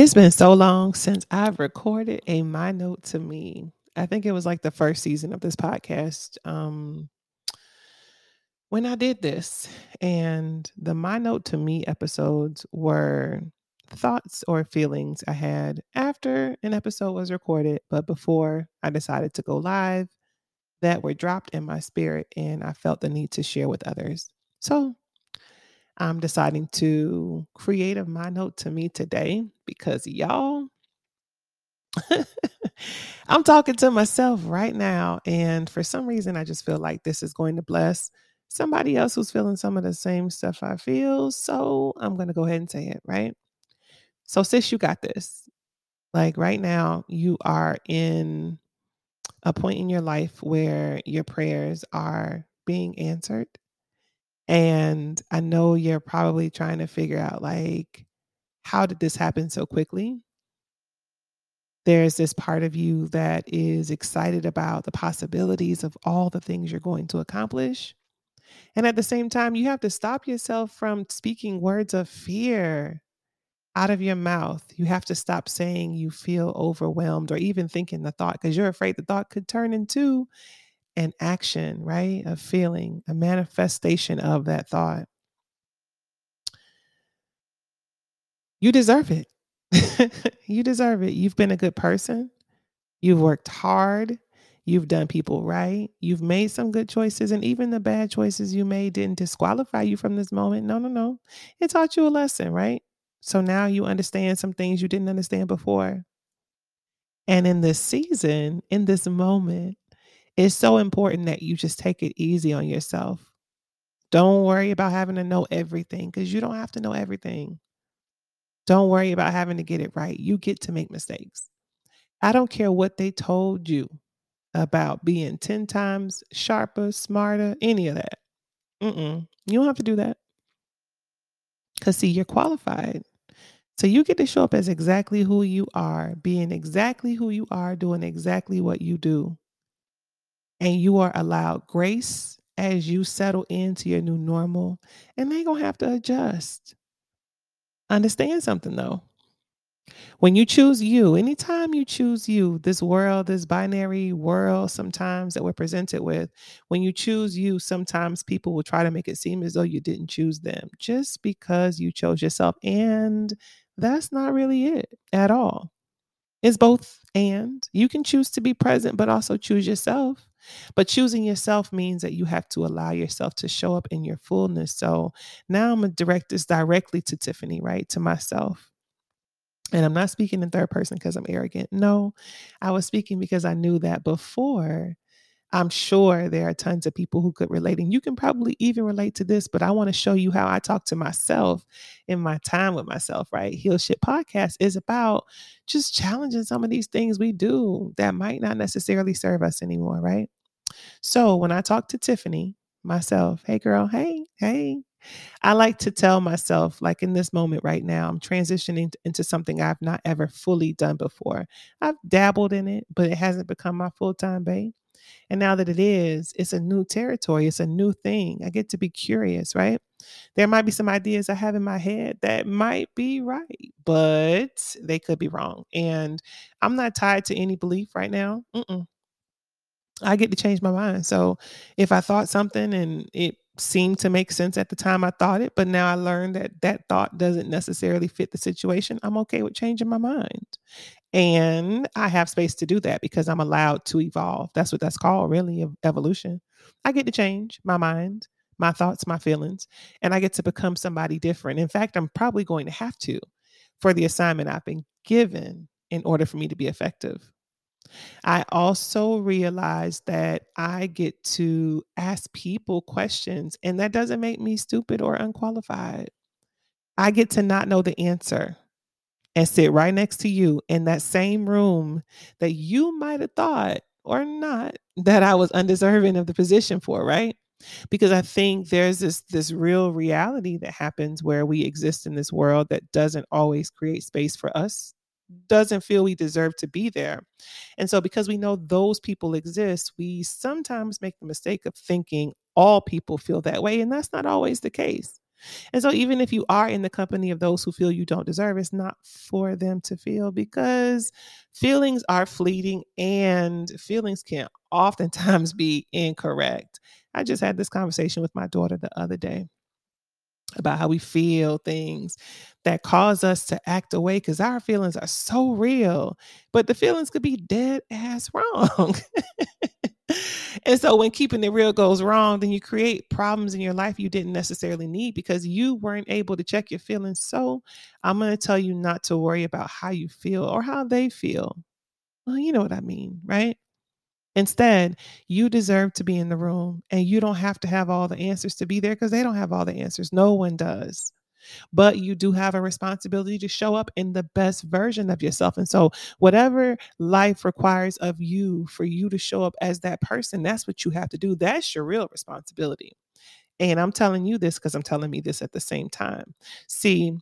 It's been so long since I've recorded a My Note to Me. I think it was like the first season of this podcast when I did this. And the My Note to Me episodes were thoughts or feelings I had after an episode was recorded, but before I decided to go live, that were dropped in my spirit and I felt the need to share with others. So I'm deciding to create a My Note to Me today because y'all, I'm talking to myself right now. And for some reason, I just feel like this is going to bless somebody else who's feeling some of the same stuff I feel. So I'm going to go ahead and say it, right? So sis, you got this. Like right now, you are in a point in your life where your prayers are being answered. And I know you're probably trying to figure out, like, how did this happen so quickly? There's this part of you that is excited about the possibilities of all the things you're going to accomplish. And at the same time, you have to stop yourself from speaking words of fear out of your mouth. You have to stop saying you feel overwhelmed or even thinking the thought, because you're afraid the thought could turn into an action, right? A feeling, a manifestation of that thought. You deserve it. You deserve it. You've been a good person. You've worked hard. You've done people right. You've made some good choices, and even the bad choices you made didn't disqualify you from this moment. No. It taught you a lesson, right? So now you understand some things you didn't understand before. And in this season, in this moment, it's so important that you just take it easy on yourself. Don't worry about having to know everything, because you don't have to know everything. Don't worry about having to get it right. You get to make mistakes. I don't care what they told you about being 10 times sharper, smarter, any of that. You don't have to do that. Because see, you're qualified. So you get to show up as exactly who you are, being exactly who you are, doing exactly what you do. And you are allowed grace as you settle into your new normal. And they're going to have to adjust. Understand something, though. When you choose you, anytime you choose you, this world, this binary world sometimes that we're presented with, when you choose you, sometimes people will try to make it seem as though you didn't choose them just because you chose yourself. And that's not really it at all. It's both and. You can choose to be present, but also choose yourself. But choosing yourself means that you have to allow yourself to show up in your fullness. So now I'm going to direct this directly to Tiffany, right? To myself. And I'm not speaking in third person because I'm arrogant. No, I was speaking because I knew that before. I'm sure there are tons of people who could relate. And you can probably even relate to this, but I want to show you how I talk to myself in my time with myself, right? Heal Shit Podcast is about just challenging some of these things we do that might not necessarily serve us anymore, right? So when I talk to Tiffany, myself, hey girl, hey, I like to tell myself, like in this moment right now, I'm transitioning into something I've not ever fully done before. I've dabbled in it, but it hasn't become my full-time babe. And now that it is, it's a new territory. It's a new thing. I get to be curious, right? There might be some ideas I have in my head that might be right, but they could be wrong. And I'm not tied to any belief right now. I get to change my mind. So if I thought something and it seemed to make sense at the time I thought it, but now I learned that that thought doesn't necessarily fit the situation, I'm okay with changing my mind. And I have space to do that because I'm allowed to evolve. That's what that's called, really, evolution. I get to change my mind, my thoughts, my feelings, and I get to become somebody different. In fact, I'm probably going to have to for the assignment I've been given in order for me to be effective. I also realized that I get to ask people questions, and that doesn't make me stupid or unqualified. I get to not know the answer and sit right next to you in that same room that you might have thought or not that I was undeserving of the position for, right? Because I think there's this real reality that happens where we exist in this world that doesn't always create space for us, doesn't feel we deserve to be there. And so because we know those people exist, we sometimes make the mistake of thinking all people feel that way. And that's not always the case. And so even if you are in the company of those who feel you don't deserve, it's not for them to feel, because feelings are fleeting and feelings can oftentimes be incorrect. I just had this conversation with my daughter the other day about how we feel things that cause us to act away, because our feelings are so real, but the feelings could be dead ass wrong. And so when keeping it real goes wrong, then you create problems in your life you didn't necessarily need because you weren't able to check your feelings. So I'm going to tell you not to worry about how you feel or how they feel. Well, you know what I mean, right? Instead, you deserve to be in the room, and you don't have to have all the answers to be there, because they don't have all the answers. No one does. But you do have a responsibility to show up in the best version of yourself. And so whatever life requires of you for you to show up as that person, that's what you have to do. That's your real responsibility. And I'm telling you this because I'm telling me this at the same time. See,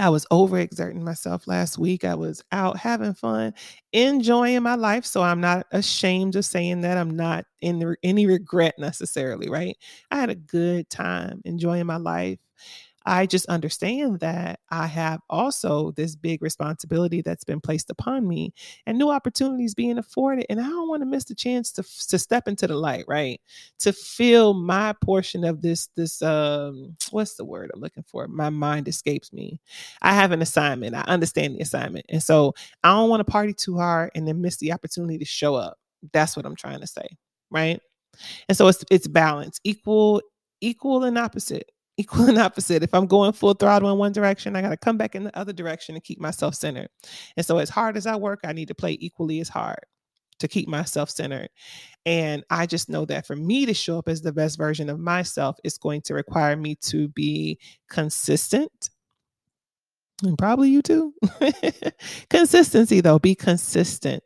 I was overexerting myself last week. I was out having fun, enjoying my life. So I'm not ashamed of saying that. I'm not in any regret necessarily, right? I had a good time enjoying my life. I just understand that I have also this big responsibility that's been placed upon me, and new opportunities being afforded. And I don't want to miss the chance to step into the light, right? To feel my portion of this, what's the word I'm looking for? My mind escapes me. I have an assignment. I understand the assignment. And so I don't want to party too hard and then miss the opportunity to show up. That's what I'm trying to say, right? And so it's balance, equal and opposite. Equal and opposite. If I'm going full throttle in one direction, I got to come back in the other direction and keep myself centered. And so as hard as I work, I need to play equally as hard to keep myself centered. And I just know that for me to show up as the best version of myself, it's going to require me to be consistent. And probably you too. Consistency, though. Be consistent.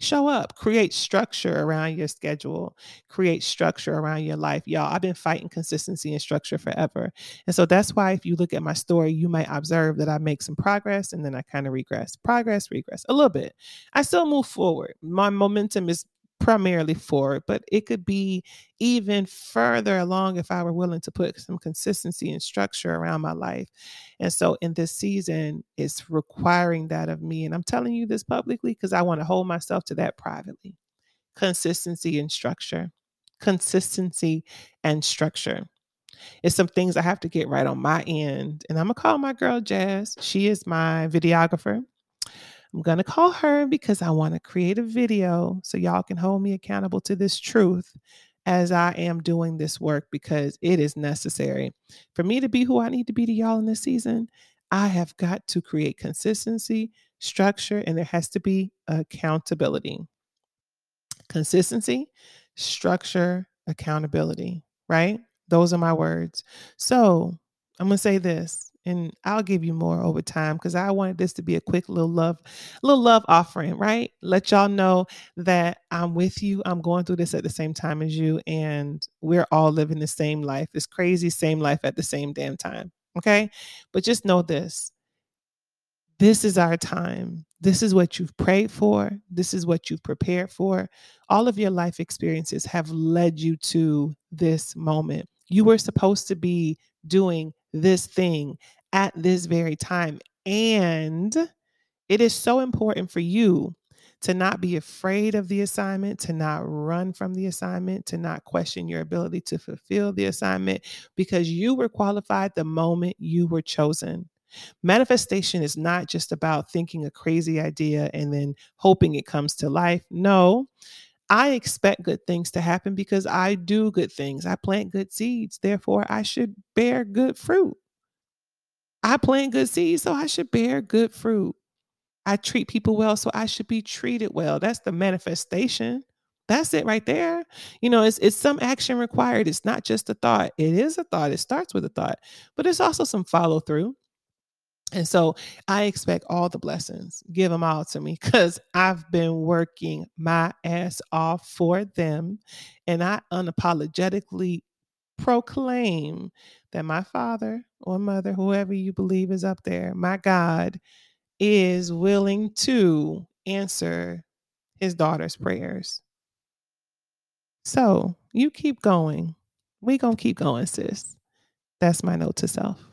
Show up, create structure around your schedule, create structure around your life. Y'all, I've been fighting consistency and structure forever. And so that's why if you look at my story, you might observe that I make some progress and then I kind of regress. Progress, regress a little bit. I still move forward. My momentum is primarily forward, but it could be even further along if I were willing to put some consistency and structure around my life. And so in this season, it's requiring that of me. And I'm telling you this publicly because I want to hold myself to that privately. Consistency and structure. Consistency and structure. It's some things I have to get right on my end. And I'm going to call my girl Jazz. She is my videographer. I'm going to call her because I want to create a video so y'all can hold me accountable to this truth as I am doing this work, because it is necessary for me to be who I need to be to y'all in this season. I have got to create consistency, structure, and there has to be accountability. Consistency, structure, accountability, right? Those are my words. So I'm going to say this. And I'll give you more over time because I wanted this to be a quick little love offering, right? Let y'all know that I'm with you. I'm going through this at the same time as you, and we're all living the same life. It's crazy, same life at the same damn time, okay? But just know this. This is our time. This is what you've prayed for. This is what you've prepared for. All of your life experiences have led you to this moment. You were supposed to be doing this thing at this very time. And it is so important for you to not be afraid of the assignment, to not run from the assignment, to not question your ability to fulfill the assignment, because you were qualified the moment you were chosen. Manifestation is not just about thinking a crazy idea and then hoping it comes to life. No, I expect good things to happen because I do good things. I plant good seeds. Therefore, I should bear good fruit. I plant good seeds, so I should bear good fruit. I treat people well, so I should be treated well. That's the manifestation. That's it right there. You know, it's some action required. It's not just a thought. It is a thought. It starts with a thought, but it's also some follow through. And so I expect all the blessings. Give them all to me because I've been working my ass off for them. And I unapologetically proclaim that my father or mother, whoever you believe is up there, my God is willing to answer his daughter's prayers. So you keep going. We gonna keep going, sis. That's my note to self.